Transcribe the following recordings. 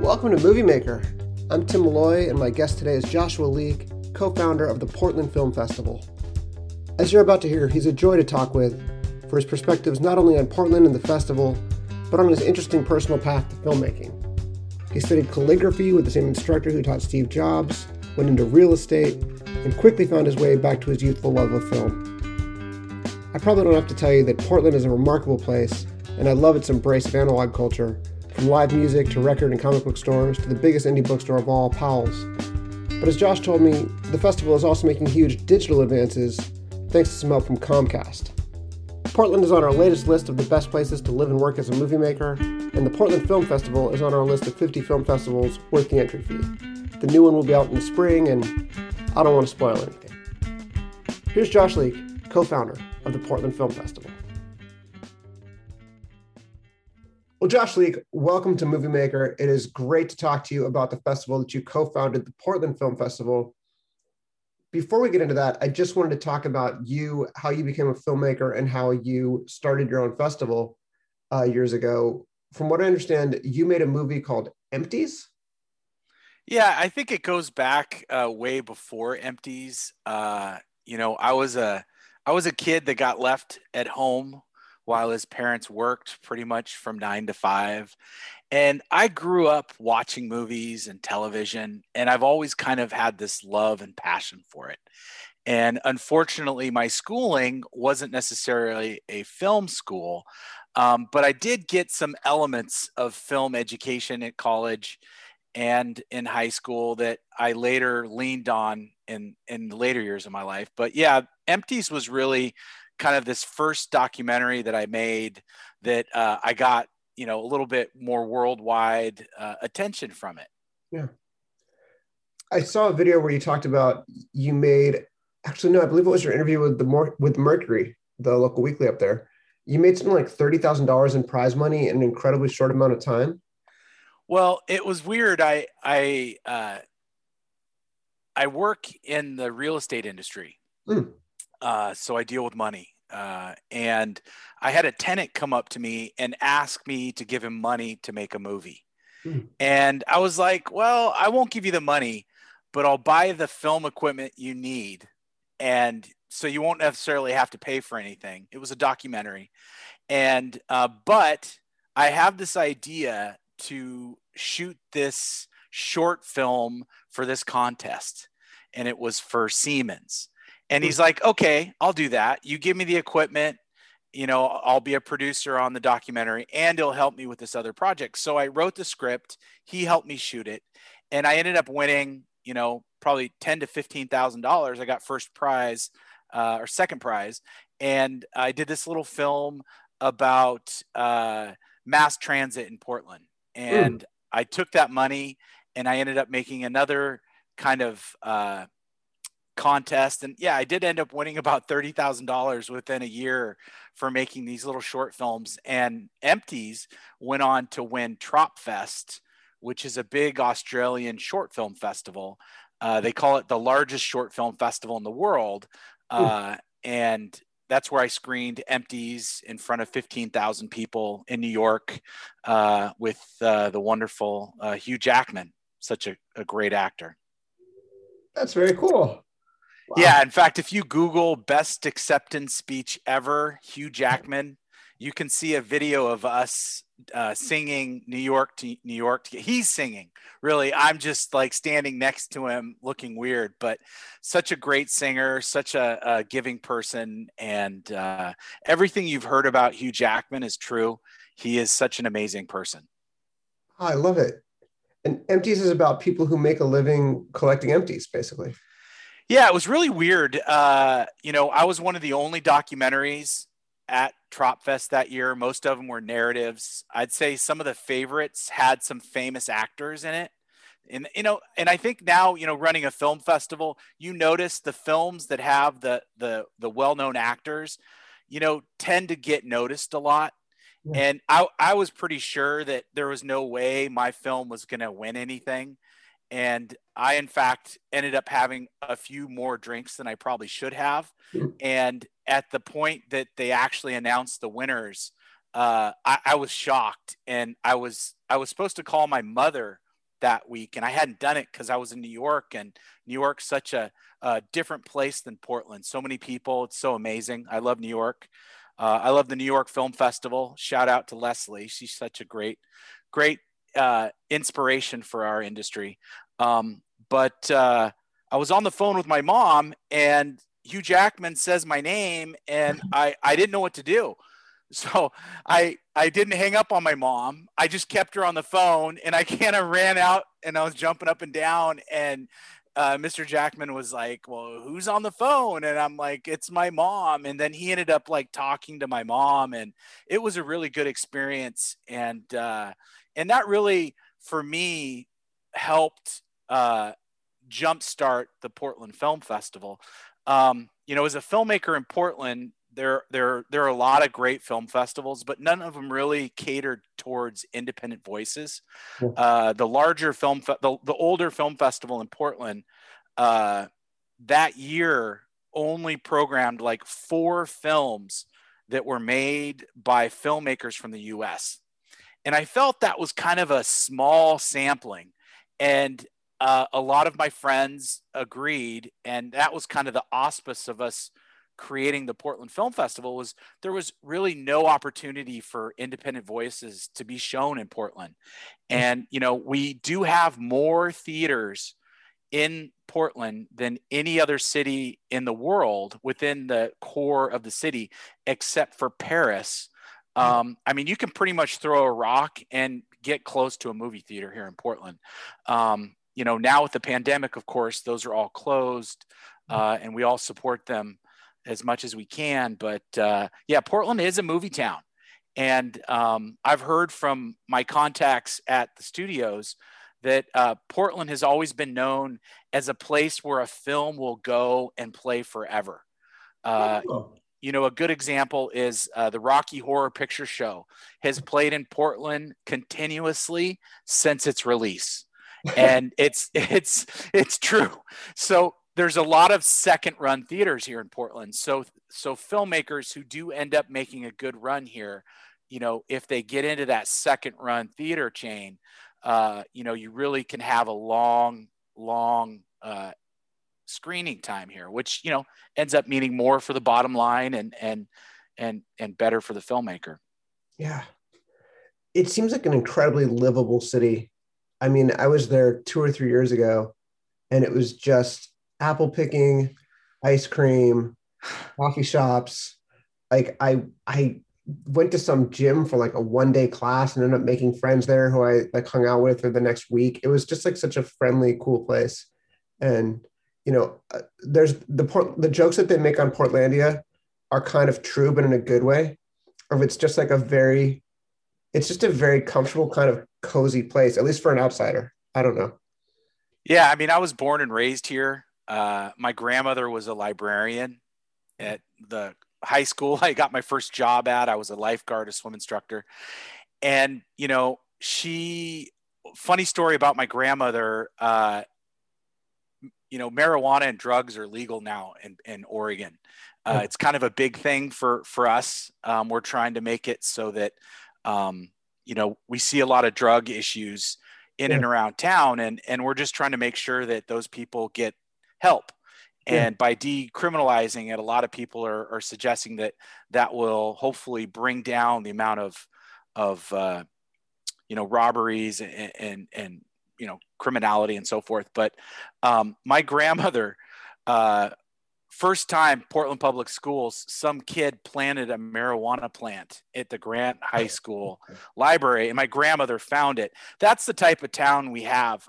Welcome to Movie Maker. I'm Tim Malloy, and my guest today is Joshua Leake, co-founder of the Portland Film Festival. As you're about to hear, he's a joy to talk with for his perspectives not only on Portland and the festival, but on his interesting personal path to filmmaking. He studied calligraphy with the same instructor who taught Steve Jobs, went into real estate, and quickly found his way back to his youthful love of film. I probably don't have to tell you that Portland is a remarkable place, and I love its embrace of analog culture, from live music to record and comic book stores to the biggest indie bookstore of all, Powell's. But as Josh told me, the festival is also making huge digital advances thanks to some help from Comcast. Portland is on our latest list of the best places to live and work as a movie maker, and the Portland Film Festival is on our list of 50 film festivals worth the entry fee. The new one will be out in the spring, and I don't want to spoil anything. Here's Josh Leake, co-founder of the Portland Film Festival. Well, Josh Leake, welcome to Movie Maker. It is great to talk to you about the festival that you co-founded, the Portland Film Festival. Before we get into that, I just wanted to talk about you, how you became a filmmaker and how you started your own festival years ago. From what I understand, you made a movie called Empties? Yeah, I think it goes back way before Empties. I was a kid that got left at home while his parents worked pretty much from 9 to 5. And I grew up watching movies and television, and I've always kind of had this love and passion for it. And unfortunately, my schooling wasn't necessarily a film school, but I did get some elements of film education at college and in high school that I later leaned on in the later years of my life. But yeah, Empties was really kind of this first documentary that I made that I got, a little bit more worldwide attention from it. Yeah. I saw a video where you talked about I believe it was your interview with Mercury, the local weekly up there. You made something like $30,000 in prize money in an incredibly short amount of time. Well, it was weird. I work in the real estate industry. So I deal with money, and I had a tenant come up to me and ask me to give him money to make a movie. And I was like, well, I won't give you the money, but I'll buy the film equipment you need. And so you won't necessarily have to pay for anything. It was a documentary. And, but I have this idea to shoot this short film for this contest. And it was for Siemens. And he's like, okay, I'll do that. You give me the equipment, I'll be a producer on the documentary, and he'll help me with this other project. So I wrote the script, he helped me shoot it. And I ended up winning, probably $10,000 to $15,000. I got first prize or second prize. And I did this little film about mass transit in Portland. And I took that money and I ended up making another kind of, contest. And yeah, I did end up winning about $30,000 within a year for making these little short films. And Empties went on to win Tropfest, which is a big Australian short film festival. They call it the largest short film festival in the world. And that's where I screened Empties in front of 15,000 people in New York with the wonderful Hugh Jackman, such a great actor. That's very cool. Wow. Yeah, in fact, if you Google best acceptance speech ever, Hugh Jackman, you can see a video of us singing New York to New York. He's singing, really. I'm just like standing next to him looking weird, but such a great singer, such a giving person. And everything you've heard about Hugh Jackman is true. He is such an amazing person. Oh, I love it. And Empties is about people who make a living collecting empties, basically. Yeah, it was really weird. I was one of the only documentaries at Tropfest that year. Most of them were narratives. I'd say some of the favorites had some famous actors in it. And, and I think now, running a film festival, you notice the films that have the well-known actors, tend to get noticed a lot. Yeah. And I was pretty sure that there was no way my film was going to win anything. And I, in fact, ended up having a few more drinks than I probably should have. And at the point that they actually announced the winners, I was shocked. And I was supposed to call my mother that week. And I hadn't done it because I was in New York, and New York's such a different place than Portland. So many people, it's so amazing. I love New York. I love the New York Film Festival. Shout out to Leslie. She's such a great inspiration for our industry. But I was on the phone with my mom, and Hugh Jackman says my name, and I didn't know what to do. So I didn't hang up on my mom. I just kept her on the phone, and I kind of ran out, and I was jumping up and down, and Mr. Jackman was like, well, who's on the phone? And I'm like, it's my mom. And then he ended up like talking to my mom, and it was a really good experience. And that really, for me, helped jumpstart the Portland Film Festival. As a filmmaker in Portland, there are a lot of great film festivals, but none of them really catered towards independent voices. The older film festival in Portland that year only programmed like 4 films that were made by filmmakers from the US. And I felt that was kind of a small sampling, and a lot of my friends agreed. And that was kind of the auspice of us creating the Portland Film Festival, was there was really no opportunity for independent voices to be shown in Portland. And, we do have more theaters in Portland than any other city in the world within the core of the city, except for Paris. You can pretty much throw a rock and get close to a movie theater here in Portland. Now with the pandemic, of course, those are all closed, and we all support them as much as we can. But Portland is a movie town. And I've heard from my contacts at the studios that Portland has always been known as a place where a film will go and play forever. A good example is the Rocky Horror Picture Show has played in Portland continuously since its release. And it's true. So there's a lot of second run theaters here in Portland. So filmmakers who do end up making a good run here, if they get into that second run theater chain, you really can have a long screening time here, which, ends up meaning more for the bottom line and better for the filmmaker. Yeah. It seems like an incredibly livable city. I mean, I was there 2 or 3 years ago, and it was just apple picking, ice cream, coffee shops. Like I went to some gym for like a 1-day class and ended up making friends there who I like hung out with for the next week. It was just like such a friendly, cool place. And, there's the jokes that they make on Portlandia are kind of true, but in a good way. Or it's just like it's just a very comfortable kind of cozy place, at least for an outsider. I don't know. Yeah. I was born and raised here. My grandmother was a librarian at the high school I got my first job at. I was a lifeguard, a swim instructor. And, funny story about my grandmother, marijuana and drugs are legal now in Oregon. It's kind of a big thing for us. We're trying to make it so that, we see a lot of drug issues in and around town, and we're just trying to make sure that those people get help. And by decriminalizing it, a lot of people are suggesting that will hopefully bring down the amount of robberies and criminality and so forth. But my grandmother, first time Portland Public Schools, some kid planted a marijuana plant at the Grant High School library, and my grandmother found it. That's the type of town we have.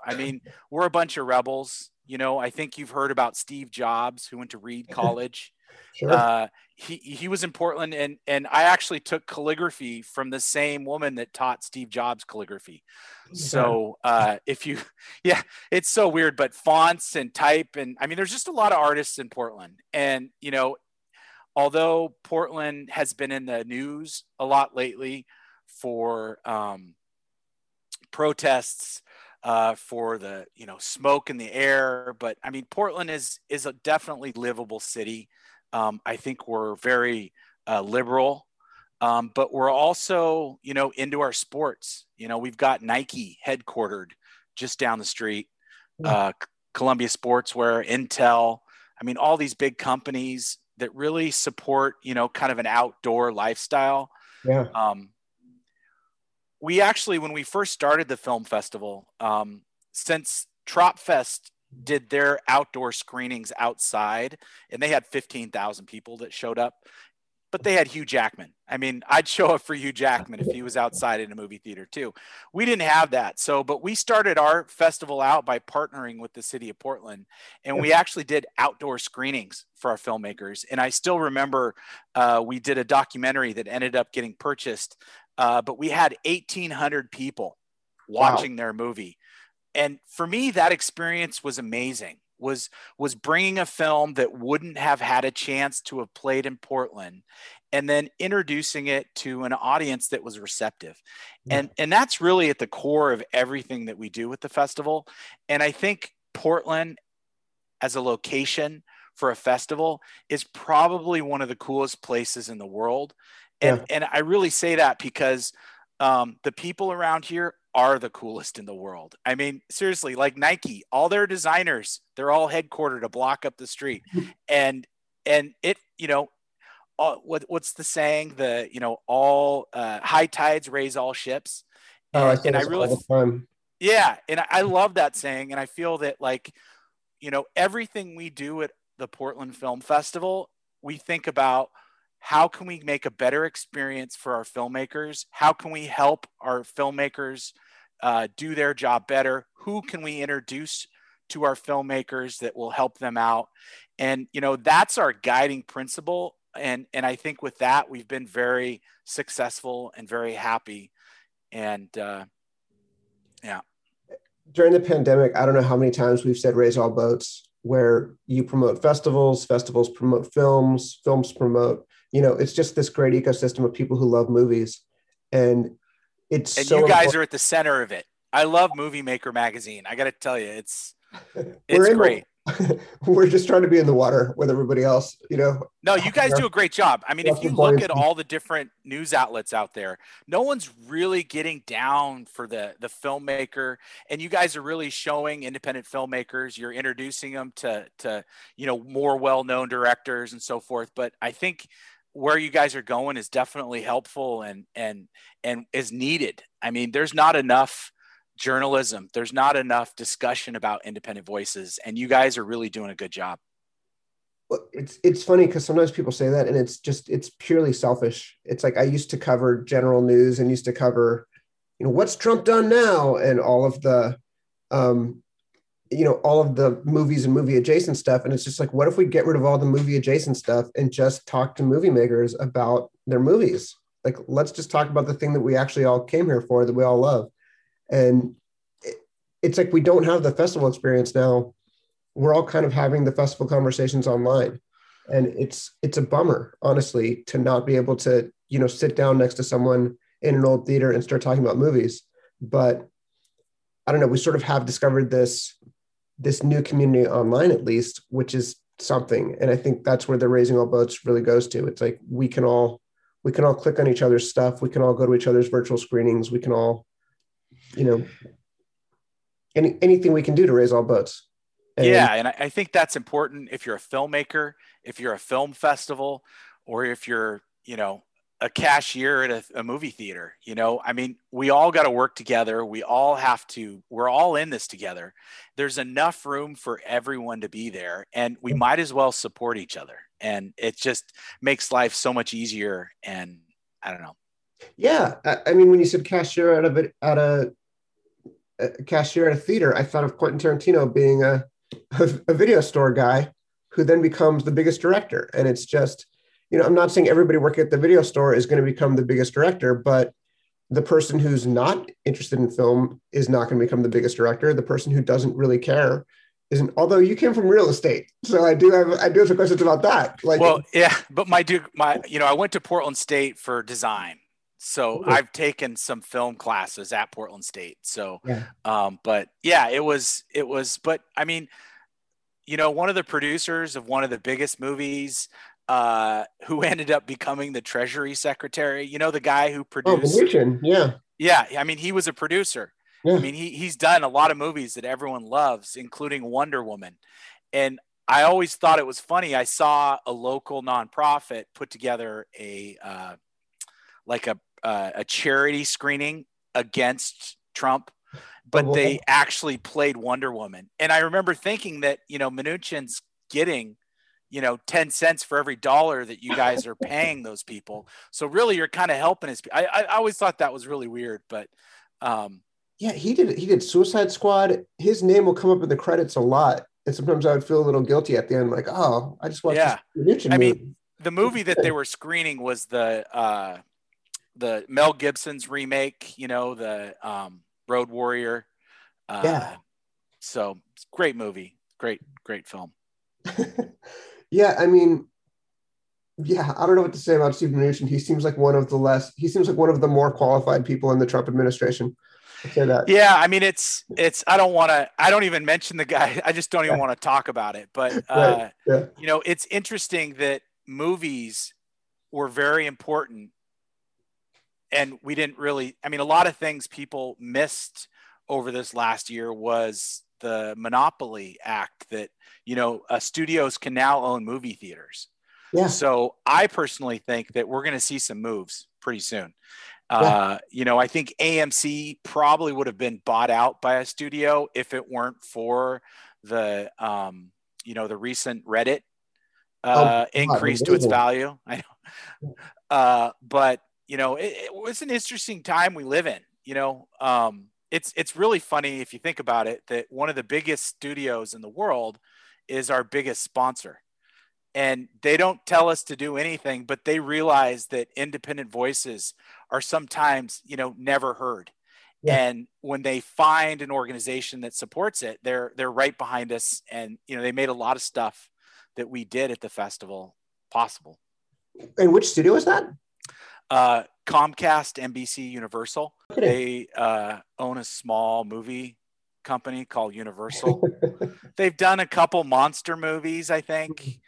We're a bunch of rebels. I think you've heard about Steve Jobs, who went to Reed College. Sure. He was in Portland, and I actually took calligraphy from the same woman that taught Steve Jobs calligraphy. So it's so weird, but fonts and type, and there's just a lot of artists in Portland. And, although Portland has been in the news a lot lately for protests, for the smoke in the air, but Portland is a definitely livable city. I think we're very liberal, but we're also into our sports. We've got Nike headquartered just down the street, Columbia Sportswear, Intel. I mean, all these big companies that really support, you know, kind of an outdoor lifestyle. Yeah. We actually, when we first started the film festival, since Tropfest did their outdoor screenings outside, and they had 15,000 people that showed up, but they had Hugh Jackman. I mean, I'd show up for Hugh Jackman if he was outside in a movie theater too. We didn't have that. So, but we started our festival out by partnering with the city of Portland, and we actually did outdoor screenings for our filmmakers. And I still remember we did a documentary that ended up getting purchased, but we had 1,800 people watching their movie. And for me, that experience was amazing. Was bringing a film that wouldn't have had a chance to have played in Portland, and then introducing it to an audience that was receptive. And that's really at the core of everything that we do with the festival. And I think Portland as a location for a festival is probably one of the coolest places in the world. And, and I really say that because the people around here are the coolest in the world. I mean, seriously, like Nike, all their designers, they're all headquartered a block up the street. And it, you know, what's the saying? The, you know, all high tides raise all ships. And I really, and I love that saying. And I feel that, like, you know, everything we do at the Portland Film Festival, we think about, how can we make a better experience for our filmmakers? How can we help our filmmakers do their job better? Who can we introduce to our filmmakers that will help them out? And, you know, that's our guiding principle. And I think with that, we've been very successful and very happy. And yeah. During the pandemic, I don't know how many times we've said raise all boats, where you promote festivals, festivals promote films, films promote, you know, it's just this great ecosystem of people who love movies. And it's and so you guys are at the center of it. I love Movie Maker magazine. I got to tell you, it's great. We're just trying to be in the water with everybody else, you know. No, you guys do a great job. I mean, if you look at all the different news outlets out there, no one's really getting down for the filmmaker. And you guys are really showing independent filmmakers. You're introducing them to you know, more well-known directors and so forth. But I think where you guys are going is definitely helpful and is needed. I mean, there's not enough journalism. There's not enough discussion about independent voices, and you guys are really doing a good job. Well, it's funny because sometimes people say that, and it's purely selfish. It's like I used to cover general news and used to cover, you know, what's Trump done now, and all of the, you know, all of the movies and movie adjacent stuff. And it's just like, what if we get rid of all the movie adjacent stuff and just talk to movie makers about their movies? Like, let's just talk about the thing that we actually all came here for, that we all love. And it's like we don't have the festival experience now. We're all kind of having the festival conversations online. And it's a bummer, honestly, to not be able to, you know, sit down next to someone in an old theater and start talking about movies. But I don't know, we sort of have discovered this new community online, at least, which is something. And I think that's where the Raising All Boats really goes to. It's like we can all click on each other's stuff. We can all go to each other's virtual screenings. We can all, you know, anything we can do to raise all boats. And and I think that's important. If you're a filmmaker, if you're a film festival, or if you're, you know, a cashier at a movie theater, you know, I mean, we all got to work together. We're all in this together. There's enough room for everyone to be there, and we might as well support each other. And it just makes life so much easier. And I don't know. Yeah, I mean, when you said cashier at a cashier at a theater, I thought of Quentin Tarantino being a video store guy who then becomes the biggest director. And it's just, you know, I'm not saying everybody working at the video store is going to become the biggest director, but the person who's not interested in film is not going to become the biggest director. The person who doesn't really care isn't. Although you came from real estate, so I do have some questions about that. Like, well, yeah, but you know, I went to Portland State for design. So I've taken some film classes at Portland State. So, but yeah, it was, but I mean, you know, one of the producers of one of the biggest movies, who ended up becoming the Treasury Secretary, you know, the guy who produced, Mnuchin. Yeah. Yeah. I mean, he was a producer, Yeah. I mean, he's done a lot of movies that everyone loves, including Wonder Woman. And I always thought it was funny. I saw a local nonprofit put together a charity screening against Trump, but they actually played Wonder Woman. And I remember thinking that, you know, Mnuchin's getting, you know, 10 cents for every dollar that you guys are paying those people. So really you're kind of helping his, I always thought that was really weird, but yeah, he did Suicide Squad. His name will come up in the credits a lot. And sometimes I would feel a little guilty at the end, like, oh, I just watched this Mnuchin movie. The movie that they were screening was the Mel Gibson's remake, you know, the Road Warrior. So it's a great movie. Great film. Yeah, I mean, yeah, I don't know what to say about Steve Mnuchin. He seems like one of the more qualified people in the Trump administration. I'll say that. Yeah, I mean, I don't even mention the guy. I just don't even want to talk about it. But, you know, it's interesting that movies were very important. And we didn't really, I mean, a lot of things people missed over this last year was the Monopoly Act that, you know, studios can now own movie theaters. Yeah. So I personally think that we're going to see some moves pretty soon. You know, I think AMC probably would have been bought out by a studio if it weren't for the, you know, the recent Reddit increase to its value. I know. But, you know, it was an interesting time we live in, you know. It's really funny if you think about it, that one of the biggest studios in the world is our biggest sponsor. And they don't tell us to do anything, but they realize that independent voices are sometimes, you know, never heard. Yeah. And when they find an organization that supports it, they're right behind us. And, you know, they made a lot of stuff that we did at the festival possible. And which studio is that? Comcast, NBC Universal. They own a small movie company called Universal. They've done a couple monster movies, I think.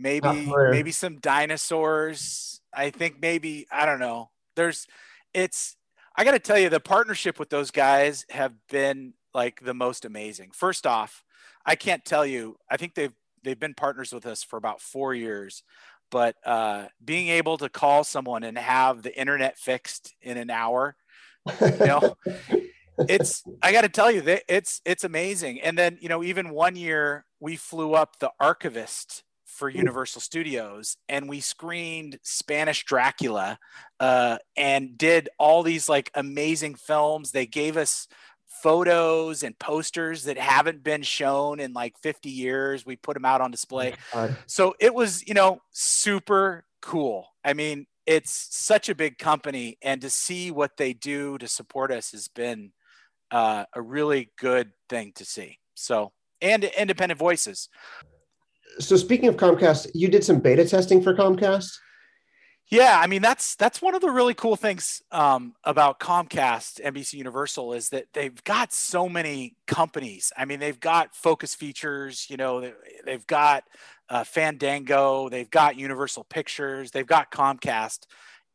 Maybe some dinosaurs. I think maybe, I don't know. I got to tell you, the partnership with those guys have been like the most amazing. First off, I can't tell you, I think they've been partners with us for about 4 years. But being able to call someone and have the internet fixed in an hour, you know, I got to tell you that it's amazing. And then, you know, even one year we flew up the archivist for Universal Studios and we screened Spanish Dracula and did all these like amazing films. They gave us photos and posters that haven't been shown in like 50 years. We put them out on display. So it was, you know, super cool. I mean, it's such a big company, and to see what they do to support us has been a really good thing to see. So, and independent voices. So speaking of Comcast, you did some beta testing for Comcast? Yeah, I mean, that's one of the really cool things about Comcast, NBC Universal, is that they've got so many companies. I mean, they've got Focus Features, you know, they've got Fandango, they've got Universal Pictures, they've got Comcast.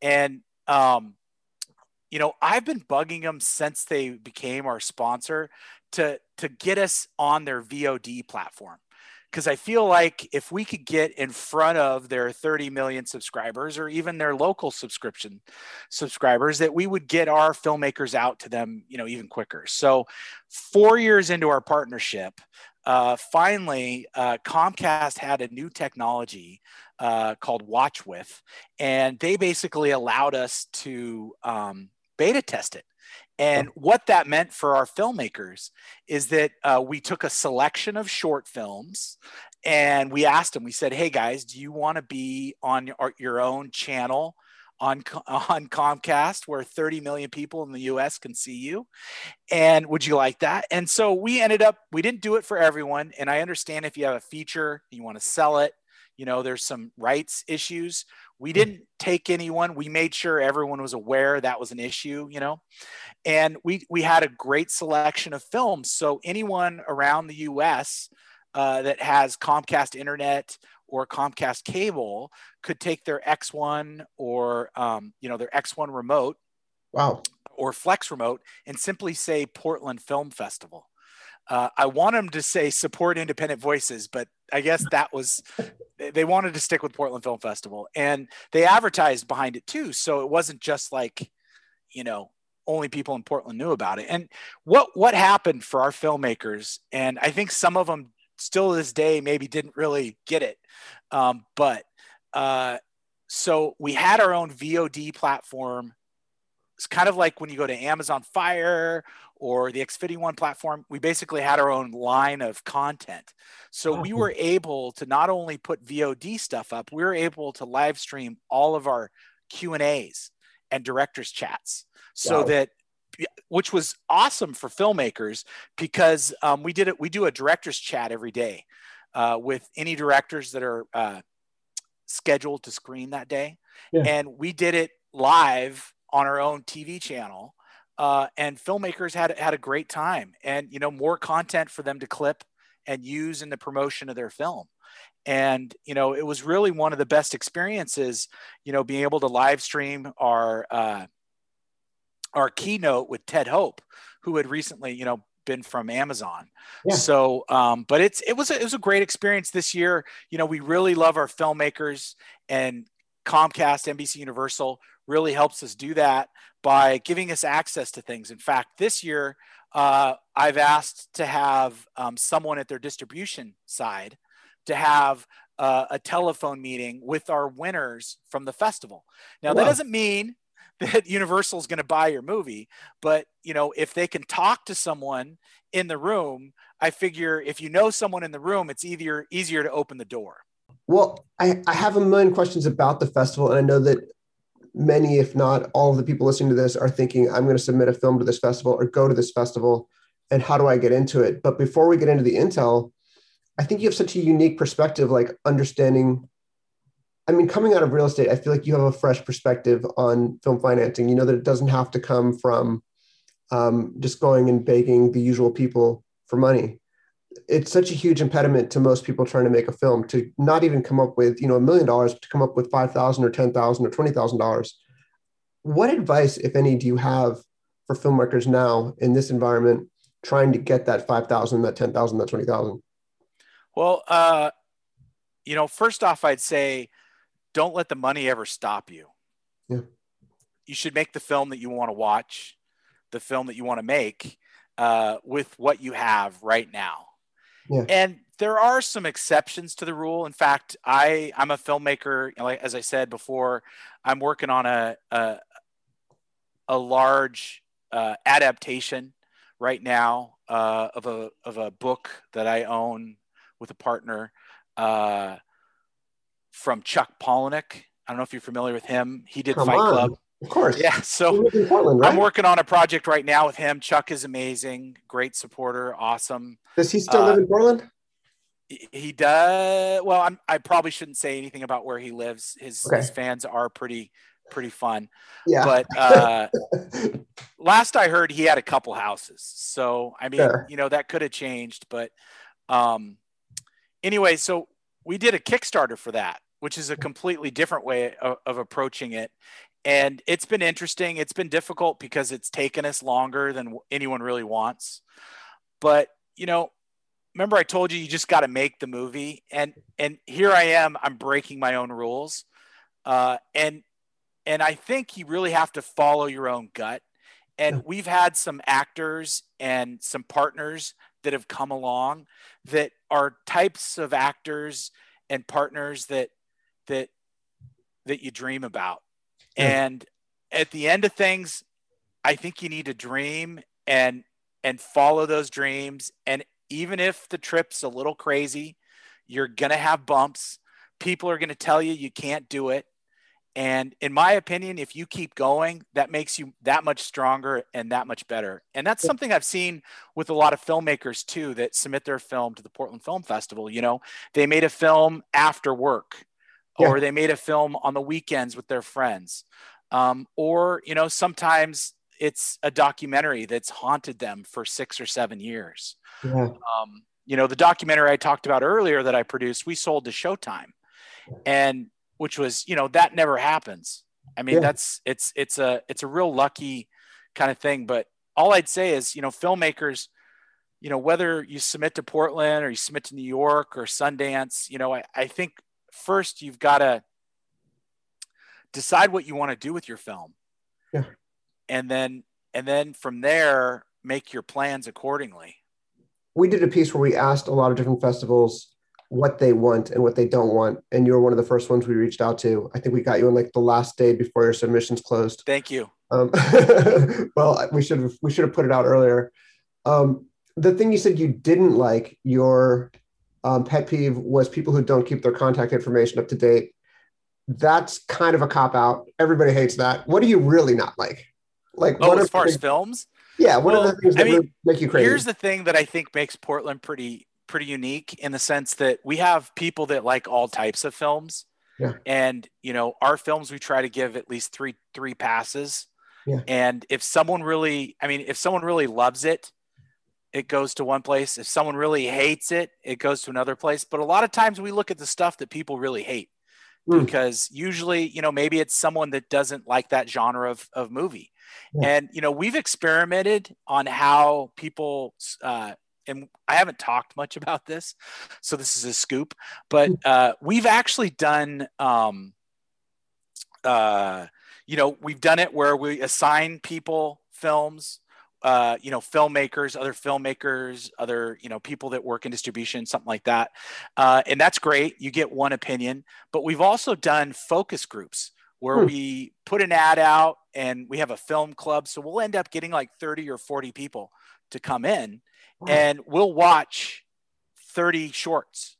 And, you know, I've been bugging them since they became our sponsor to get us on their VOD platform. Because I feel like if we could get in front of their 30 million subscribers, or even their local subscribers, that we would get our filmmakers out to them, you know, even quicker. So 4 years into our partnership, finally, Comcast had a new technology called Watch With, and they basically allowed us to beta test it. And what that meant for our filmmakers is that we took a selection of short films and we asked them, we said, hey guys, do you want to be on your own channel on Comcast where 30 million people in the US can see you? And would you like that? And so we didn't do it for everyone. And I understand if you have a feature, you want to sell it, you know, there's some rights issues. We didn't take anyone. We made sure everyone was aware that was an issue, you know, and we had a great selection of films. So anyone around the US that has Comcast internet or Comcast cable could take their X1 or, you know, their X1 remote Wow. Or flex remote and simply say Portland Film Festival. I want them to say support independent voices, but I guess that was, they wanted to stick with Portland Film Festival, and they advertised behind it too. So it wasn't just like, you know, only people in Portland knew about it. And what happened for our filmmakers, and I think some of them still to this day maybe didn't really get it. So we had our own VOD platform. It's kind of like when you go to Amazon Fire or the Xfinity One platform, we basically had our own line of content. So we were able to not only put VOD stuff up, we were able to live stream all of our Q&As and directors' chats. So wow. That, which was awesome for filmmakers, because we did it. We do a directors' chat every day with any directors that are scheduled to screen that day. Yeah. And we did it live on our own TV channel, and filmmakers had a great time, and, you know, more content for them to clip and use in the promotion of their film. And, you know, it was really one of the best experiences, you know, being able to live stream our keynote with Ted Hope, who had recently, you know, been from Amazon. Yeah. So, but it was a great experience this year. You know, we really love our filmmakers, and Comcast, NBC Universal really helps us do that by giving us access to things. In fact, this year, I've asked to have someone at their distribution side to have a telephone meeting with our winners from the festival. Now, wow. That doesn't mean that Universal is going to buy your movie, but, you know, if they can talk to someone in the room, I figure if you know someone in the room, it's easier to open the door. Well, I have a million questions about the festival, and I know that many, if not all of the people listening to this, are thinking, I'm going to submit a film to this festival or go to this festival, and how do I get into it? But before we get into the intel, I think you have such a unique perspective, like understanding, I mean, coming out of real estate, I feel like you have a fresh perspective on film financing. You know that it doesn't have to come from just going and begging the usual people for money. It's such a huge impediment to most people trying to make a film, to not even come up with, you know, $1 million, to come up with $5,000 or $10,000 or $20,000. What advice, if any, do you have for filmmakers now in this environment trying to get that $5,000, that $10,000, that $20,000? Well, you know, first off, I'd say, don't let the money ever stop you. Yeah. You should make the film that you want to watch, the film that you want to make, with what you have right now. Yeah. And there are some exceptions to the rule. In fact, I'm a filmmaker. As I said before, I'm working on a large adaptation right now of a book that I own with a partner from Chuck Palahniuk. I don't know if you're familiar with him. He did Fight Club. Of course. Yeah. So Portland, right? I'm working on a project right now with him. Chuck is amazing. Great supporter. Awesome. Does he still live in Portland? He does. Well, I probably shouldn't say anything about where he lives. His fans are pretty fun. Yeah. But last I heard, he had a couple houses. So, I mean, sure. You know, that could have changed. But anyway, so we did a Kickstarter for that, which is a completely different way of approaching it. And it's been interesting. It's been difficult because it's taken us longer than anyone really wants. But, you know, remember I told you, you just got to make the movie. And here I am, I'm breaking my own rules. And I think you really have to follow your own gut. And we've had some actors and some partners that have come along that are types of actors and partners that you dream about. And at the end of things, I think you need to dream and follow those dreams. And even if the trip's a little crazy, you're going to have bumps. People are going to tell you can't do it. And in my opinion, if you keep going, that makes you that much stronger and that much better. And that's something I've seen with a lot of filmmakers too, that submit their film to the Portland Film Festival. You know, they made a film after work. Yeah. Or they made a film on the weekends with their friends. Or, you know, sometimes it's a documentary that's haunted them for 6 or 7 years. Yeah. You know, the documentary I talked about earlier that I produced, we sold to Showtime, and which was, you know, that never happens. I mean, that's, it's a real lucky kind of thing. But all I'd say is, you know, filmmakers, you know, whether you submit to Portland or you submit to New York or Sundance, you know, I think first you've got to decide what you want to do with your film. Yeah. And then from there, make your plans accordingly. We did a piece where we asked a lot of different festivals what they want and what they don't want. And you were one of the first ones we reached out to. I think we got you on like the last day before your submissions closed. Thank you. Well, we should have put it out earlier. The thing you said you didn't like, your pet peeve, was people who don't keep their contact information up to date. That's kind of a cop-out. Everybody hates that. What do you really not like? Like, oh, as far as films? Yeah, one of the things that really make you crazy. Here's the thing that I think makes Portland pretty unique, in the sense that we have people that like all types of films. Yeah. And, you know, our films, we try to give at least three passes. Yeah. And if someone really loves it, it goes to one place. If someone really hates it, it goes to another place. But a lot of times we look at the stuff that people really hate, because usually, you know, maybe it's someone that doesn't like that genre of movie. Yeah. And, you know, we've experimented on how people, and I haven't talked much about this, so this is a scoop, but we've actually done, you know, we've done it where we assign people films, you know, filmmakers, other, you know, people that work in distribution, something like that. And that's great. You get one opinion, but we've also done focus groups where we put an ad out and we have a film club. So we'll end up getting like 30 or 40 people to come in, and we'll watch 30 shorts,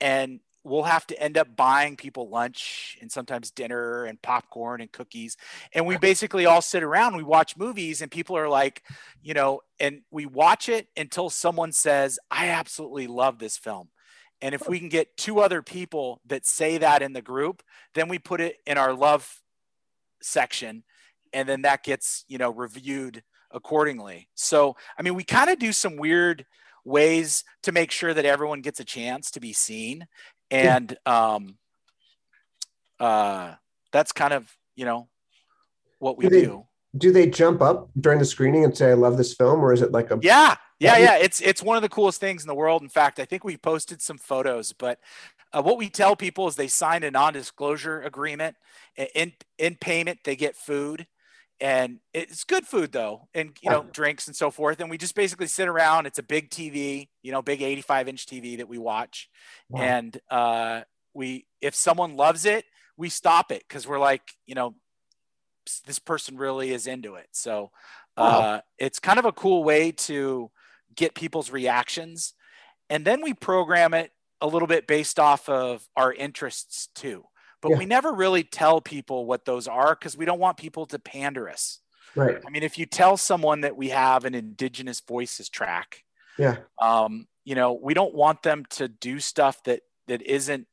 and we'll have to end up buying people lunch and sometimes dinner and popcorn and cookies. And we basically all sit around, we watch movies, and people are like, you know, and we watch it until someone says, I absolutely love this film. And if we can get two other people that say that in the group, then we put it in our love section, and then that gets, you know, reviewed accordingly. So, I mean, we kind of do some weird ways to make sure that everyone gets a chance to be seen. And that's kind of, you know, what we do. Do they jump up during the screening and say, I love this film? Or is it like a... Yeah. It's one of the coolest things in the world. In fact, I think we posted some photos, but what we tell people is they signed a non-disclosure agreement. In payment, they get food. And it's good food, though, and, you know, drinks and so forth. And we just basically sit around. It's a big TV, you know, big 85-inch TV that we watch. Wow. And if someone loves it, we stop it, because we're like, you know, this person really is into it. So it's kind of a cool way to get people's reactions. And then we program it a little bit based off of our interests, too. But we never really tell people what those are, because we don't want people to pander us. Right. I mean, if you tell someone that we have an Indigenous Voices track, you know, we don't want them to do stuff that isn't,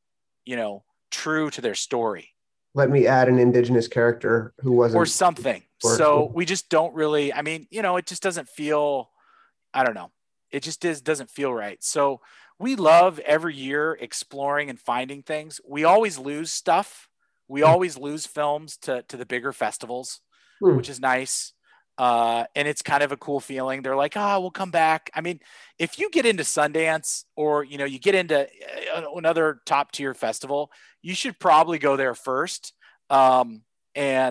you know, true to their story. Let me add an Indigenous character who wasn't, or something. So we just don't really, I mean, you know, it just doesn't feel, I don't know. It just doesn't feel right. So we love every year exploring and finding things. We always lose stuff. We always lose films to the bigger festivals, which is nice. And it's kind of a cool feeling. They're like, we'll come back. I mean, if you get into Sundance, or, you know, you get into another top tier festival, you should probably go there first. Yeah.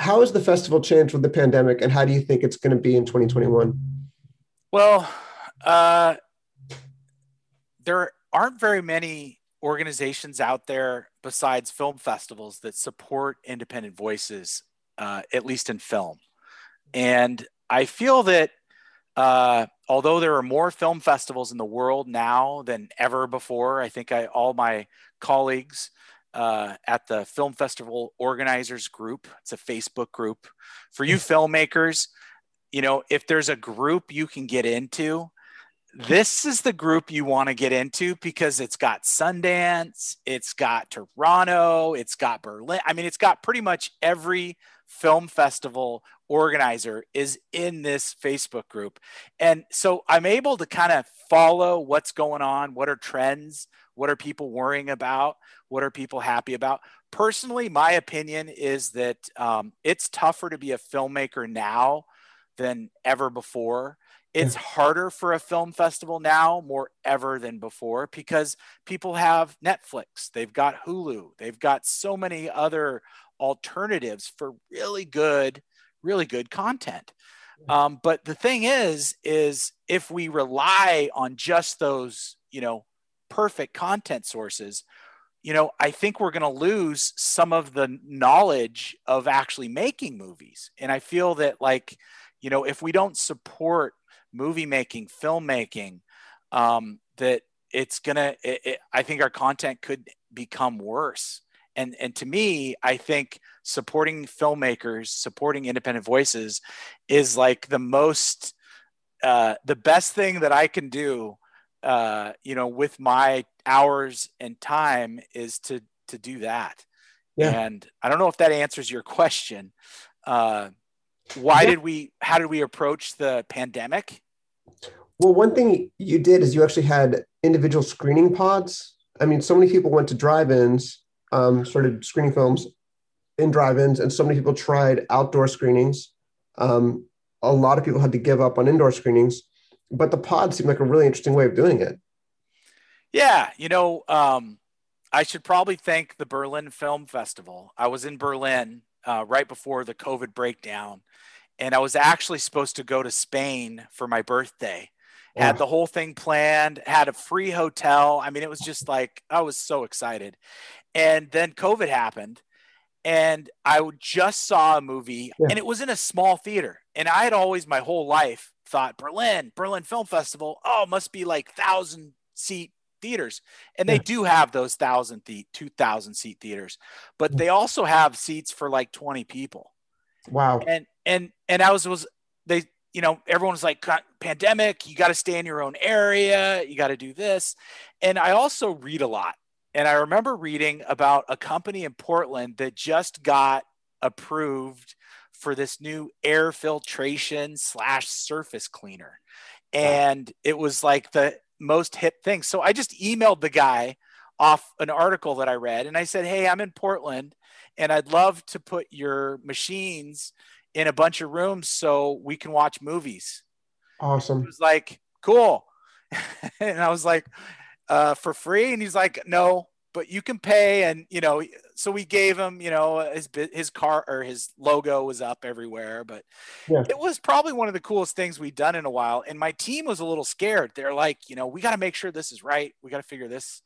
How has the festival changed with the pandemic, and how do you think it's going to be in 2021? Well, there aren't very many organizations out there besides film festivals that support independent voices, at least in film. And I feel that although there are more film festivals in the world now than ever before, I think all my colleagues at the Film Festival Organizers Group, it's a Facebook group for you filmmakers, you know, if there's a group you can get into, this is the group you want to get into, because it's got Sundance, it's got Toronto, it's got Berlin. I mean, it's got pretty much every film festival organizer is in this Facebook group. And so I'm able to kind of follow what's going on. What are trends? What are people worrying about? What are people happy about? Personally, my opinion is that it's tougher to be a filmmaker now than ever before. It's harder for a film festival now more ever than before because people have Netflix, they've got Hulu, they've got so many other alternatives for really good content. But the thing is if we rely on just those, you know, perfect content sources, you know, I think we're going to lose some of the knowledge of actually making movies. And I feel that, like, you know, if we don't support movie making, filmmaking, that it's gonna, I think our content could become worse. And to me, I think supporting filmmakers, supporting independent voices is like the most, the best thing that I can do, you know, with my hours and time is to do that. Yeah. And I don't know if that answers your question. How did we approach the pandemic? Well, one thing you did is you actually had individual screening pods. I mean, so many people went to drive-ins, started screening films in drive-ins, and so many people tried outdoor screenings. A lot of people had to give up on indoor screenings, but the pod seemed like a really interesting way of doing it. Yeah, you know, I should probably thank the Berlin Film Festival. I was in Berlin right before the COVID breakdown. And I was actually supposed to go to Spain for my birthday, had the whole thing planned, had a free hotel. I mean, it was just like, I was so excited. And then COVID happened and I just saw a movie and it was in a small theater. And I had always my whole life thought Berlin Film Festival. Oh, must be like 1,000 seat theaters. And they do have those 1,000 seat, 2,000 seat theaters, but they also have seats for like 20 people. Wow. And I was they, you know, everyone's like, pandemic, you got to stay in your own area. You got to do this. And I also read a lot. And I remember reading about a company in Portland that just got approved for this new air filtration / surface cleaner. And it was like the most hip thing. So I just emailed the guy off an article that I read and I said, hey, I'm in Portland and I'd love to put your machines in a bunch of rooms so we can watch movies. Awesome. He was like, cool. And I was like, for free? And he's like, no, but you can pay. And, you know, so we gave him, you know, his car or his logo was up everywhere, but it was probably one of the coolest things we'd done in a while. And my team was a little scared. They're like, you know, we got to make sure this is right. We got to figure this.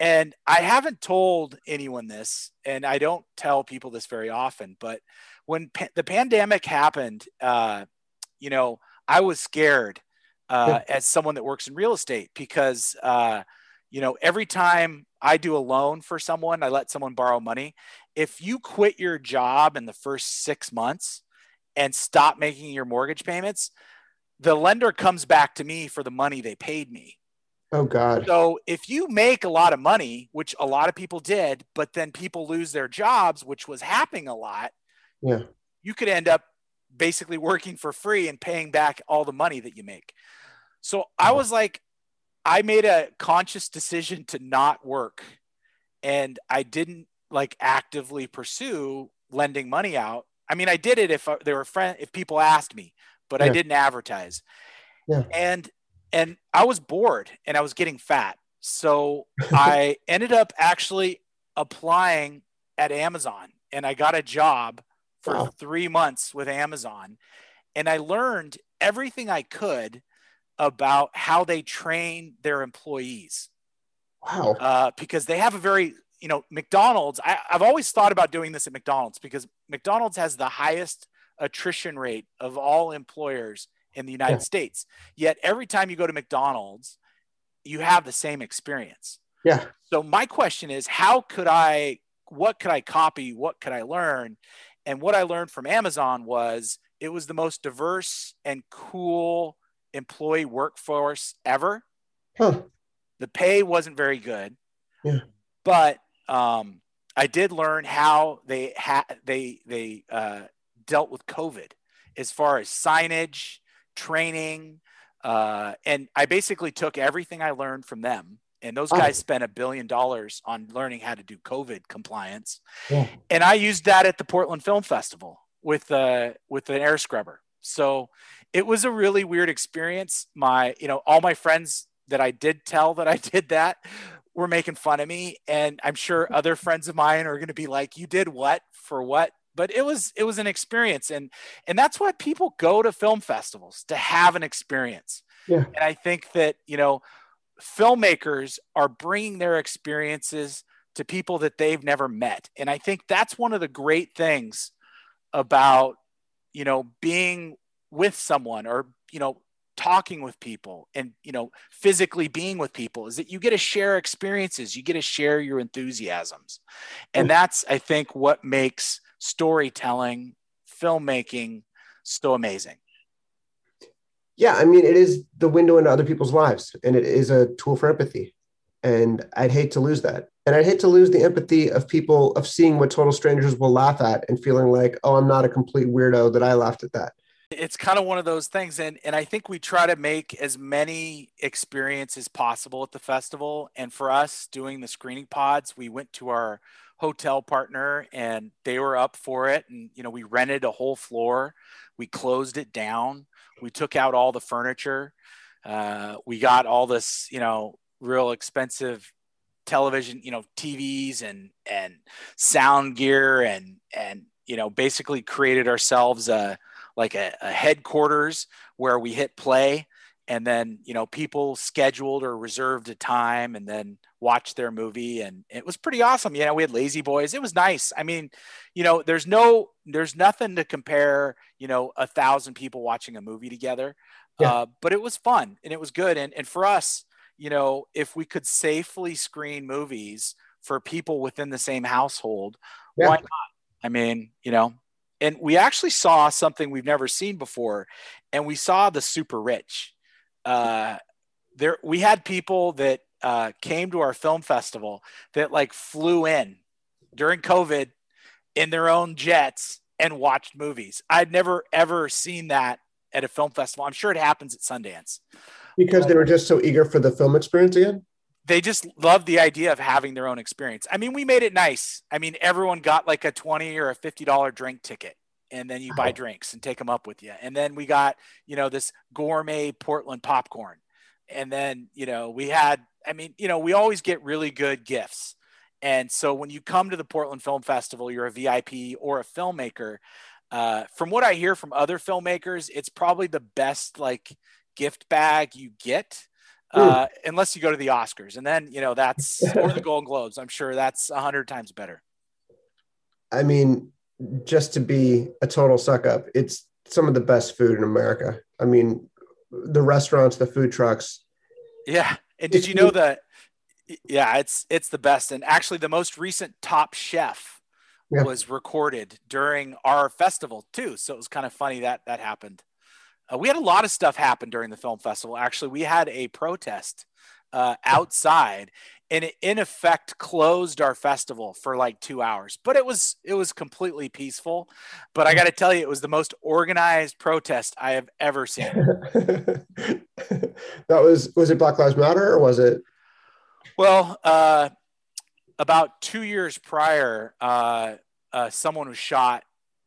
And I haven't told anyone this, and I don't tell people this very often, but when the pandemic happened, you know, I was scared as someone that works in real estate because, you know, every time I do a loan for someone, I let someone borrow money. If you quit your job in the first 6 months and stop making your mortgage payments, the lender comes back to me for the money they paid me. Oh, God. So if you make a lot of money, which a lot of people did, but then people lose their jobs, which was happening a lot, you could end up basically working for free and paying back all the money that you make. So I was like, I made a conscious decision to not work, and I didn't like actively pursue lending money out. I mean, I did it if there were if people asked me, but I didn't advertise. And I was bored and I was getting fat. So I ended up actually applying at Amazon and I got a job for 3 months with Amazon. And I learned everything I could about how they train their employees. Wow. Because they have a very, you know, McDonald's, I've always thought about doing this at McDonald's because McDonald's has the highest attrition rate of all employers in the United States. Yet every time you go to McDonald's, you have the same experience. Yeah. So my question is, what could I copy? What could I learn? And what I learned from Amazon was it was the most diverse and cool employee workforce ever. The pay wasn't very good, but I did learn how they dealt with COVID as far as signage, training, and I basically took everything I learned from them And those guys spent $1 billion on learning how to do COVID compliance. Yeah. And I used that at the Portland Film Festival with an air scrubber. So it was a really weird experience. My, you know, all my friends that I did tell that I did that were making fun of me. And I'm sure other friends of mine are going to be like, you did what for what? But it was an experience. And that's why people go to film festivals, to have an experience. Yeah. And I think that, you know, filmmakers are bringing their experiences to people that they've never met. And I think that's one of the great things about, you know, being with someone or, you know, talking with people and, you know, physically being with people is that you get to share experiences, you get to share your enthusiasms. And that's, I think, what makes storytelling, filmmaking so amazing. Yeah, I mean, it is the window into other people's lives, and it is a tool for empathy. And I'd hate to lose that. And I'd hate to lose the empathy of people, of seeing what total strangers will laugh at and feeling like, oh, I'm not a complete weirdo that I laughed at that. It's kind of one of those things. And I think we try to make as many experiences possible at the festival. And for us doing the screening pods, we went to our hotel partner and they were up for it. And, you know, we rented a whole floor. We closed it down. We took out all the furniture. We got all this, you know, real expensive television, you know, TVs and sound gear and, you know, basically created ourselves a headquarters where we hit play. And then, you know, people scheduled or reserved a time and then watched their movie. And it was pretty awesome. You know, we had lazy boys. It was nice. I mean, you know, there's nothing to compare, you know, 1,000 people watching a movie together, yeah. But it was fun and it was good. And for us, you know, if we could safely screen movies for people within the same household, yeah. Why not? I mean, you know, and we actually saw something we've never seen before, and we saw the super rich. We had people that came to our film festival that like flew in during COVID in their own jets and watched movies. I'd never ever seen that at a film festival. I'm sure it happens at Sundance. Because they were just so eager for the film experience again? They just loved the idea of having their own experience. I mean, we made it nice. I mean, everyone got like a $20 or a $50 drink ticket. And then you buy drinks and take them up with you. And then we got, you know, this gourmet Portland popcorn. And then, you know, we always get really good gifts. And so when you come to the Portland Film Festival, you're a VIP or a filmmaker. From what I hear from other filmmakers, it's probably the best like gift bag you get, unless you go to the Oscars. And then, you know, that's or the Golden Globes. I'm sure that's 100 times better. I mean, just to be a total suck up, it's some of the best food in America. I mean, the restaurants, the food trucks. Yeah. And did you know that? Yeah, it's the best. And actually the most recent Top Chef was recorded during our festival too. So it was kind of funny that happened. We had a lot of stuff happen during the film festival. Actually, we had a protest outside, and it in effect closed our festival for like 2 hours, but it was completely peaceful. But I got to tell you, it was the most organized protest I have ever seen. Was it Black Lives Matter or was it? Well, about 2 years prior, someone was shot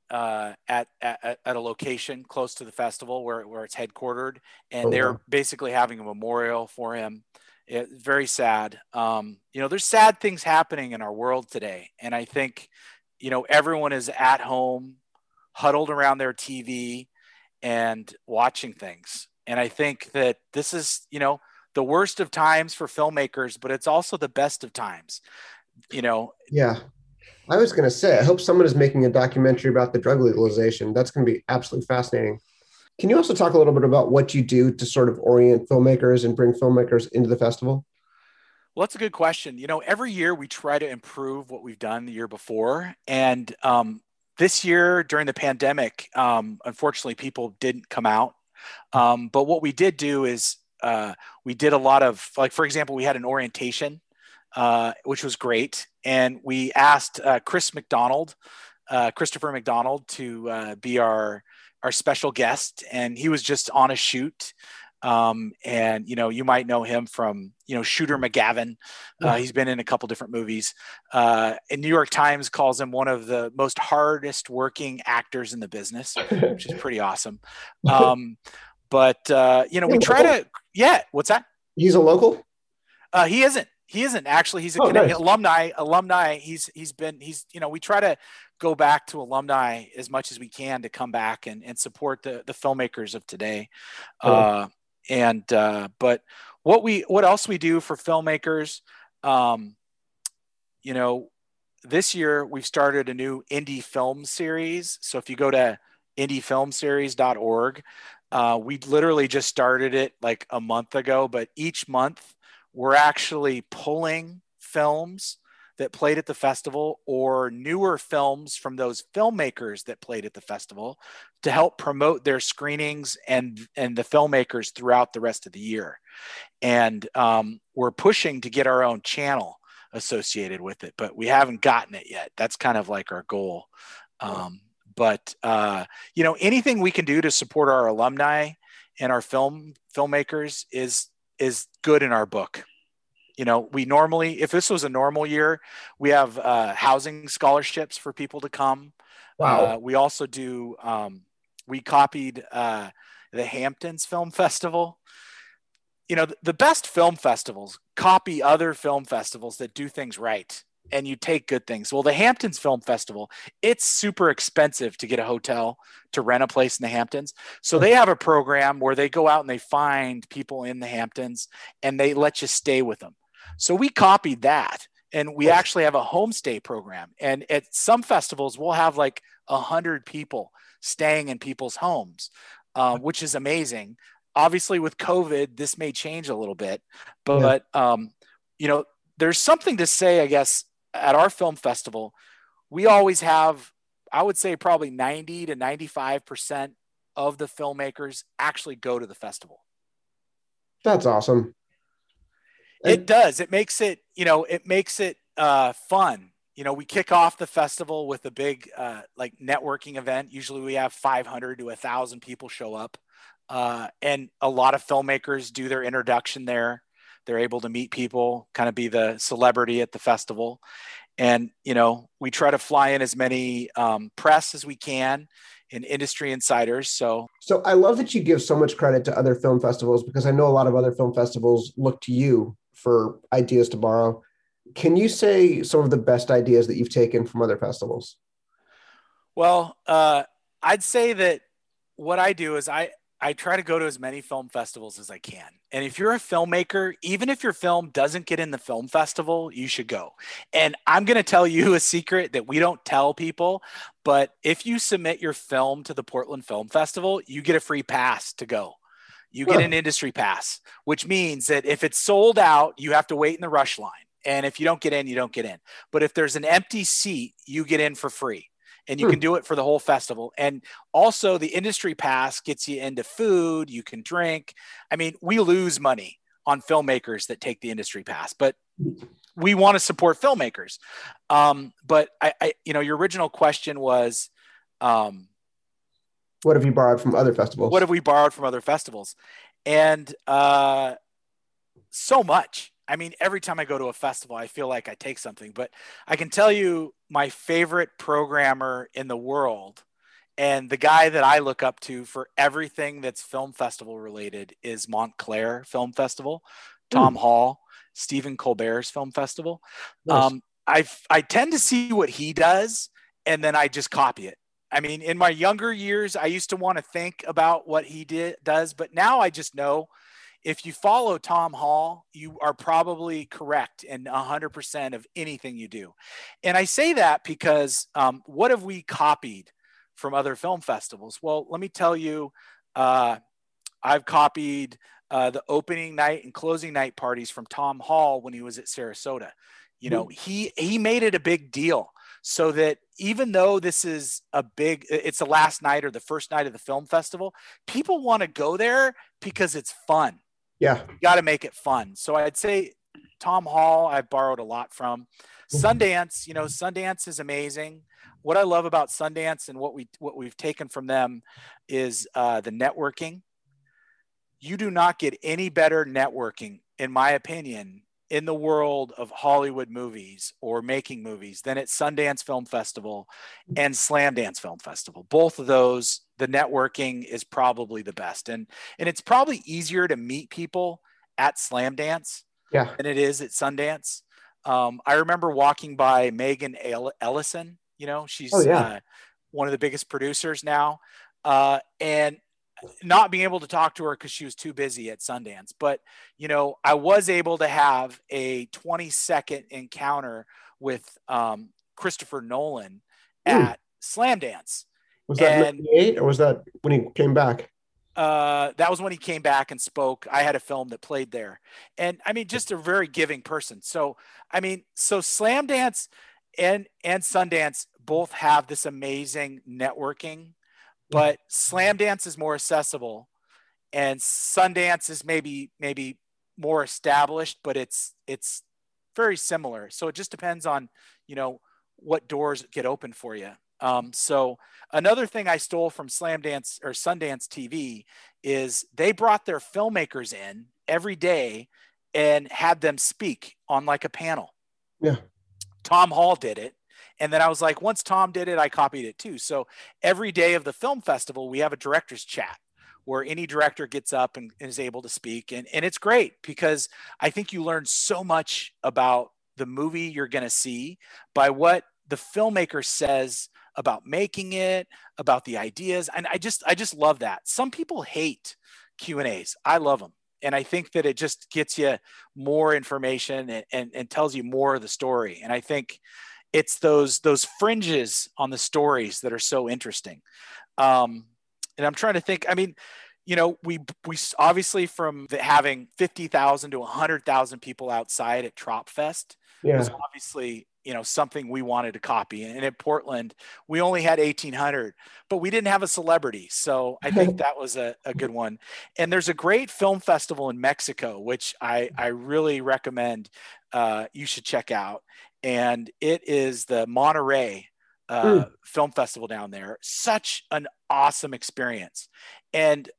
at a location close to the festival where it's headquartered, and they're basically having a memorial for him. It's very sad. You know, there's sad things happening in our world today. And I think, you know, everyone is at home, huddled around their TV and watching things. And I think that this is, you know, the worst of times for filmmakers, but it's also the best of times, you know? Yeah. I was going to say, I hope someone is making a documentary about the drug legalization. That's going to be absolutely fascinating. Can you also talk a little bit about what you do to sort of orient filmmakers and bring filmmakers into the festival? Well, that's a good question. You know, every year we try to improve what we've done the year before. And this year during the pandemic, unfortunately, people didn't come out. But what we did do is we did a lot of, like, for example, we had an orientation, which was great. And we asked Christopher McDonald to be our special guest, and he was just on a shoot And, you know, you might know him from, you know, Shooter McGavin. He's been in a couple different movies. And New York Times calls him one of the most hardest working actors in the business, which is pretty awesome. But you know, we try to, what's that? He's a local? He isn't. He isn't actually. He's a Connecticut alumni. He's you know, we try to go back to alumni as much as we can to come back and support the filmmakers of today. But what else we do for filmmakers, you know, this year we've started a new indie film series. So if you go to indiefilmseries.org, we literally just started it like a month ago, but each month, we're actually pulling films that played at the festival or newer films from those filmmakers that played at the festival to help promote their screenings and the filmmakers throughout the rest of the year. And we're pushing to get our own channel associated with it, but we haven't gotten it yet. That's kind of like our goal. But you know, anything we can do to support our alumni and our filmmakers is good in our book. You know, we normally, if this was a normal year, we have housing scholarships for people to come. Wow. We also do, we copied the Hamptons Film Festival. You know, the best film festivals copy other film festivals that do things right. And you take good things. Well, the Hamptons Film Festival, it's super expensive to get a hotel, to rent a place in the Hamptons. So they have a program where they go out and they find people in the Hamptons and they let you stay with them. So we copied that. And we actually have a homestay program. And at some festivals, we'll have like 100 people staying in people's homes, which is amazing. Obviously with COVID, this may change a little bit, but you know, there's something to say, I guess, at our film festival, we always have, I would say probably 90 to 95% of the filmmakers actually go to the festival. That's awesome. It does. It makes it, you know, it makes it fun. You know, we kick off the festival with a big like networking event. Usually we have 500 to 1,000 people show up. And a lot of filmmakers do their introduction there. They're able to meet people, kind of be the celebrity at the festival. And, you know, we try to fly in as many press as we can and industry insiders. So I love that you give so much credit to other film festivals, because I know a lot of other film festivals look to you for ideas to borrow. Can you say some of the best ideas that you've taken from other festivals? Well, I'd say that what I do is I try to go to as many film festivals as I can. And if you're a filmmaker, even if your film doesn't get in the film festival, you should go. And I'm going to tell you a secret that we don't tell people, but if you submit your film to the Portland Film Festival, you get a free pass to go. You get an industry pass, which means that if it's sold out, you have to wait in the rush line. And if you don't get in, you don't get in. But if there's an empty seat, you get in for free. And you can do it for the whole festival. And also the industry pass gets you into food, you can drink. I mean, we lose money on filmmakers that take the industry pass, but we want to support filmmakers. But I you know, your original question was, what have you borrowed from other festivals? What have we borrowed from other festivals? And so much. I mean, every time I go to a festival, I feel like I take something, but I can tell you my favorite programmer in the world and the guy that I look up to for everything that's film festival related is Montclair Film Festival, Tom Hall, Stephen Colbert's Film Festival. Nice. I tend to see what he does and then I just copy it. I mean, in my younger years, I used to want to think about what he does, but now I just know if you follow Tom Hall, you are probably correct in 100% of anything you do. And I say that because what have we copied from other film festivals? Well, let me tell you, I've copied the opening night and closing night parties from Tom Hall when he was at Sarasota. You know, he made it a big deal so that even though this is it's the last night or the first night of the film festival, people want to go there because it's fun. Yeah. You got to make it fun. So I'd say Tom Hall, I borrowed a lot from. Sundance, you know, Sundance is amazing. What I love about Sundance and what we've taken from them is the networking. You do not get any better networking, in my opinion, in the world of Hollywood movies or making movies than at Sundance Film Festival and Slamdance Film Festival. Both of those, the networking is probably the best. And it's probably easier to meet people at Slamdance than it is at Sundance. I remember walking by Megan Ellison, you know, she's one of the biggest producers now, and not being able to talk to her because she was too busy at Sundance. But, you know, I was able to have a 20-second encounter with Christopher Nolan at Slamdance. Was that 98 or was that when he came back? That was when he came back and spoke. I had a film that played there. And I mean, just a very giving person. So, I mean, so Slamdance and Sundance both have this amazing networking, but Slamdance is more accessible and Sundance is maybe more established, but it's very similar. So it just depends on, you know, what doors get open for you. So another thing I stole from Slamdance or Sundance TV is they brought their filmmakers in every day and had them speak on like a panel. Yeah. Tom Hall did it. And then I was like, once Tom did it, I copied it too. So every day of the film festival, we have a director's chat where any director gets up and is able to speak. And it's great because I think you learn so much about the movie you're going to see by what the filmmaker says about making it, about the ideas. And I just love that. Some people hate Q&As. I love them. And I think that it just gets you more information and tells you more of the story. And I think it's those fringes on the stories that are so interesting. And I'm trying to think, I mean, you know, we obviously from having 50,000 to 100,000 people outside at Tropfest, was obviously, you know, something we wanted to copy. And in Portland, we only had 1,800, but we didn't have a celebrity. So I think that was a good one. And there's a great film festival in Mexico, which I really recommend you should check out. And it is the Monterey Film Festival down there. Such an awesome experience. And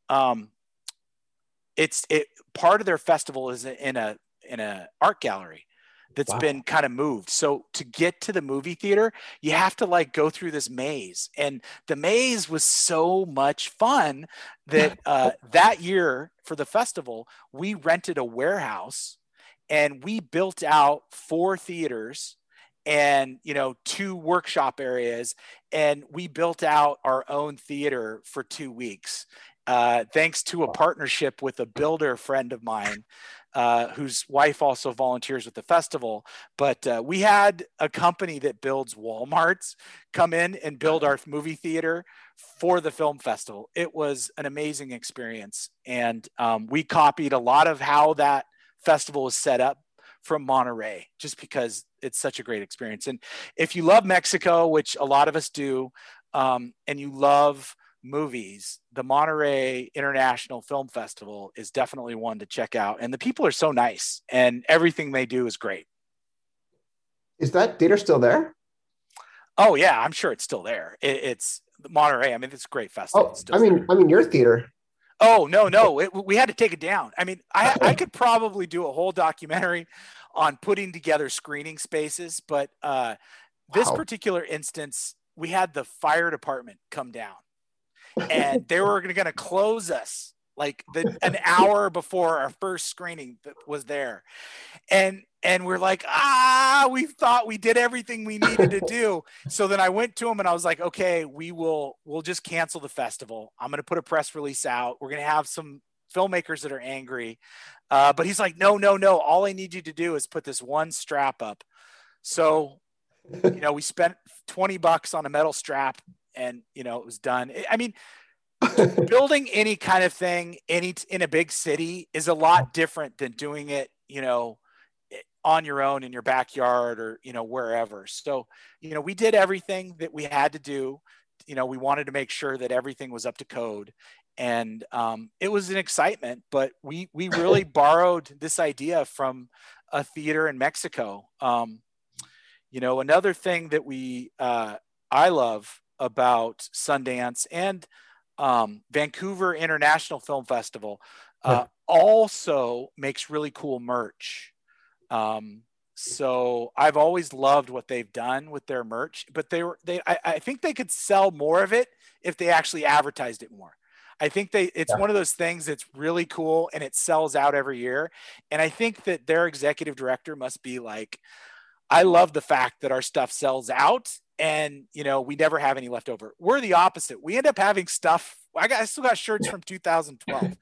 it's part of their festival is in a art gallery that's been kind of moved. So to get to the movie theater, you have to like go through this maze. And the maze was so much fun that that year for the festival, we rented a warehouse and we built out 4 theaters and, you know, 2 workshop areas. And we built out our own theater for 2 weeks. Thanks to a partnership with a builder friend of mine, whose wife also volunteers with the festival. But we had a company that builds Walmarts come in and build our movie theater for the film festival. It was an amazing experience. And we copied a lot of how that festival was set up from Monterey, just because it's such a great experience. And if you love Mexico, which a lot of us do, and you love movies, the Monterey International Film Festival is definitely one to check out. And the people are so nice and everything they do is great. Is that theater still there? Oh yeah, I'm sure it's still there. It's Monterey. I mean, it's a great festival. Oh, still I mean your theater. Oh, no. We had to take it down. I mean, I could probably do a whole documentary on putting together screening spaces, but this particular instance, we had the fire department come down. And they were going to close us like an hour before our first screening was there. And we're like, we thought we did everything we needed to do. So then I went to him and I was like, okay, we'll just cancel the festival. I'm going to put a press release out. We're going to have some filmmakers that are angry. But he's like, no. All I need you to do is put this one strap up. So, you know, we spent $20 on a metal strap. And, you know, it was done. I mean, building any kind of thing in a big city is a lot different than doing it, you know, on your own in your backyard or, you know, wherever. So, you know, we did everything that we had to do. You know, we wanted to make sure that everything was up to code. And it was an excitement, but we really borrowed this idea from a theater in Mexico. You know, another thing that I love about Sundance and Vancouver International Film Festival. also makes really cool merch. So I've always loved what they've done with their merch, but I think they could sell more of it if they actually advertised it more. I think it's one of those things that's really cool and it sells out every year. And I think that their executive director must be like, I love the fact that our stuff sells out and, you know, we never have any left over. We're the opposite. We end up having stuff. I still got shirts from 2012,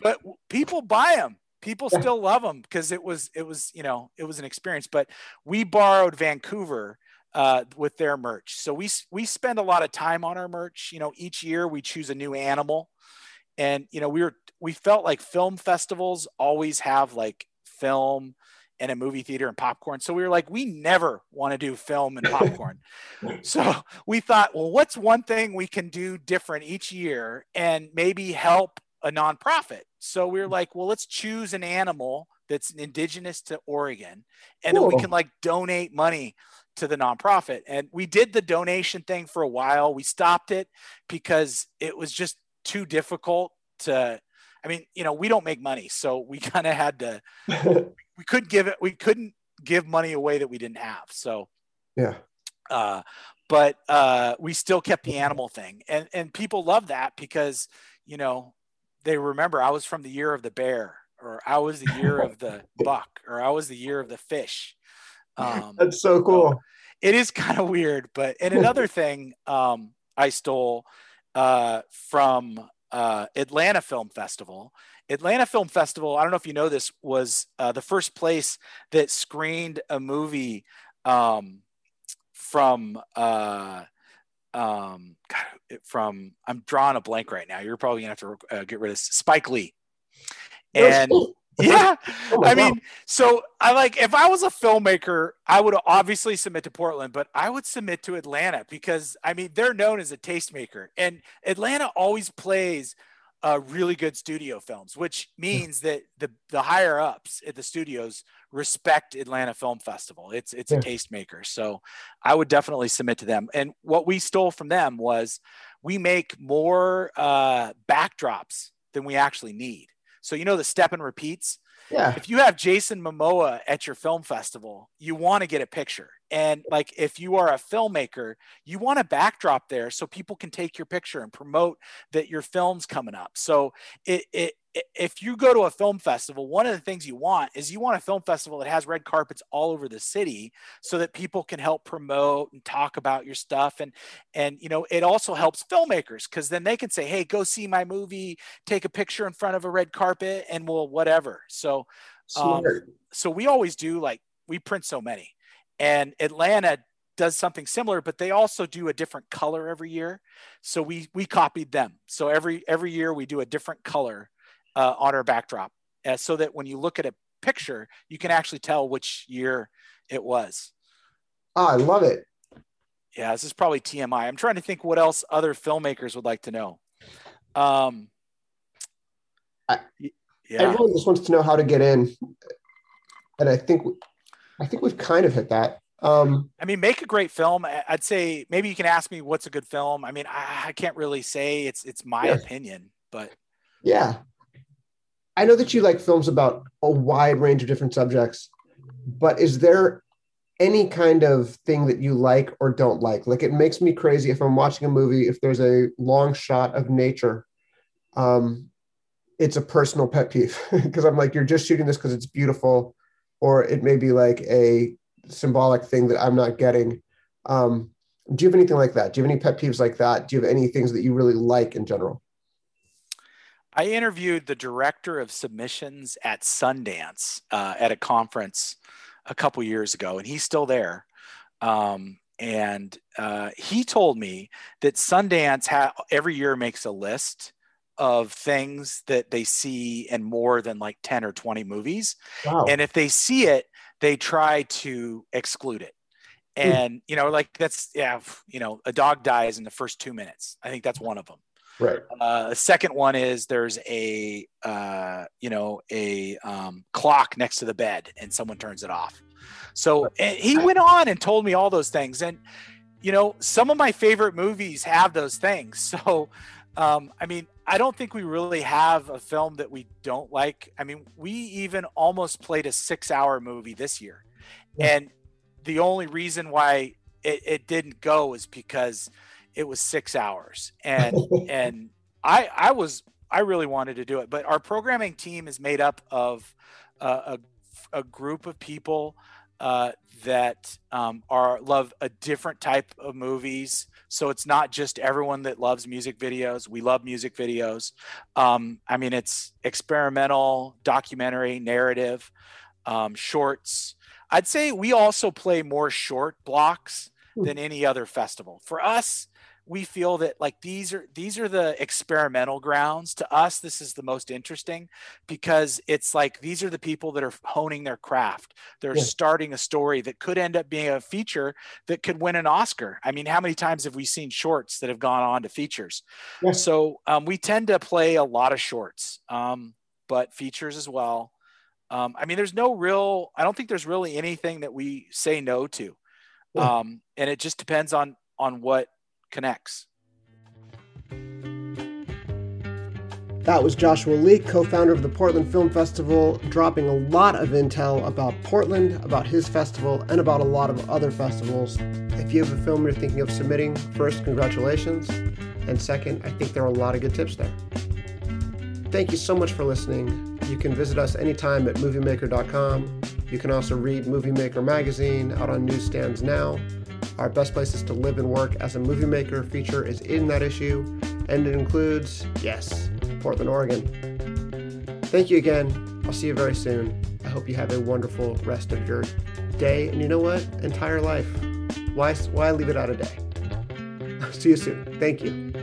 but people buy them. People still love them because it was an experience. But we borrowed Vancouver with their merch. So we spend a lot of time on our merch. You know, each year we choose a new animal, and you know we felt like film festivals always have like film and a movie theater and popcorn. So we were like, we never want to do film and popcorn. So we thought, well, what's one thing we can do different each year and maybe help a nonprofit? So we were like, well, let's choose an animal that's indigenous to Oregon, and then we can like donate money to the nonprofit. And we did the donation thing for a while. We stopped it because it was just too difficult to, I mean, you know, we don't make money, so we kind of had to, we couldn't give money away that we didn't have. So yeah. But we still kept the animal thing, and people love that because, you know, they remember I was from the year of the bear, or I was the year of the buck, or I was the year of the fish. That's so cool. So it is kind of weird, but, and another thing I stole from Atlanta Film Festival. Atlanta Film Festival, I don't know if you know this, was the first place that screened a movie from I'm drawing a blank right now. You're probably gonna have to get rid of Spike Lee. And yeah, I mean, so I like, if I was a filmmaker, I would obviously submit to Portland, but I would submit to Atlanta because I mean, they're known as a tastemaker, and Atlanta always plays really good studio films, which means that the higher ups at the studios respect Atlanta Film Festival. It's a tastemaker. So I would definitely submit to them. And what we stole from them was we make more backdrops than we actually need. So, you know, the step and repeats. Yeah. If you have Jason Momoa at your film festival, you want to get a picture. And like, if you are a filmmaker, you want a backdrop there so people can take your picture and promote that your film's coming up. So if you go to a film festival, one of the things you want is you want a film festival that has red carpets all over the city so that people can help promote and talk about your stuff. And you know, it also helps filmmakers because then they can say, hey, go see my movie, take a picture in front of a red carpet, and we'll whatever. So we always do, like, we print so many, and Atlanta does something similar, but they also do a different color every year. So we copied them. So every year we do a different color on our backdrop, so that when you look at a picture, you can actually tell which year it was. Oh, I love it. Yeah, this is probably TMI. I'm trying to think what else other filmmakers would like to know. Everyone just wants to know how to get in, and I think we've kind of hit that. I mean, make a great film. I'd say maybe you can ask me what's a good film. I mean, I can't really say it's my opinion, but yeah, I know that you like films about a wide range of different subjects, but is there any kind of thing that you like or don't like? Like, it makes me crazy if I'm watching a movie, if there's a long shot of nature, it's a personal pet peeve because I'm like, you're just shooting this because it's beautiful, or it may be like a symbolic thing that I'm not getting. Do you have anything like that? Do you have any pet peeves like that? Do you have any things that you really like in general? I interviewed the director of submissions at Sundance at a conference a couple years ago, and he's still there. And he told me that Sundance every year makes a list of things that they see and more than like 10 or 20 movies. Wow. And if they see it, they try to exclude it. And, you know, like that's, yeah, you know, a dog dies in the first 2 minutes. I think that's one of them. Right. The second one is there's a, you know, a clock next to the bed and someone turns it off. So he went on and told me all those things. And, you know, some of my favorite movies have those things. So, I mean, I don't think we really have a film that we don't like. I mean, we even almost played a 6-hour movie this year. Yeah. And the only reason why it didn't go is because it was 6 hours. And and I really wanted to do it. But our programming team is made up of a group of people that love a different type of movies. So it's not just everyone that loves music videos. We love music videos. I mean, it's experimental, documentary, narrative, shorts. I'd say we also play more short blocks than any other festival. For us, we feel that like these are the experimental grounds. To us, this is the most interesting because it's like these are the people that are honing their craft. They're starting a story that could end up being a feature that could win an Oscar. I mean, how many times have we seen shorts that have gone on to features? Yeah. So we tend to play a lot of shorts, but features as well. I mean, I don't think there's really anything that we say no to. Yeah. And it just depends on what connects. That was Joshua Leake, co-founder of the Portland Film Festival, dropping a lot of intel about Portland, about his festival, and about a lot of other festivals. If you have a film you're thinking of submitting, first, congratulations. And second, I think there are a lot of good tips there. Thank you so much for listening. You can visit us anytime at moviemaker.com. You can also read Movie Maker magazine out on newsstands now. Our best places to live and work as a movie maker feature is in that issue, and it includes, yes, Portland, Oregon. Thank you again. I'll see you very soon. I hope you have a wonderful rest of your day, and you know what? Entire life. Why leave it out a day? See you soon. Thank you.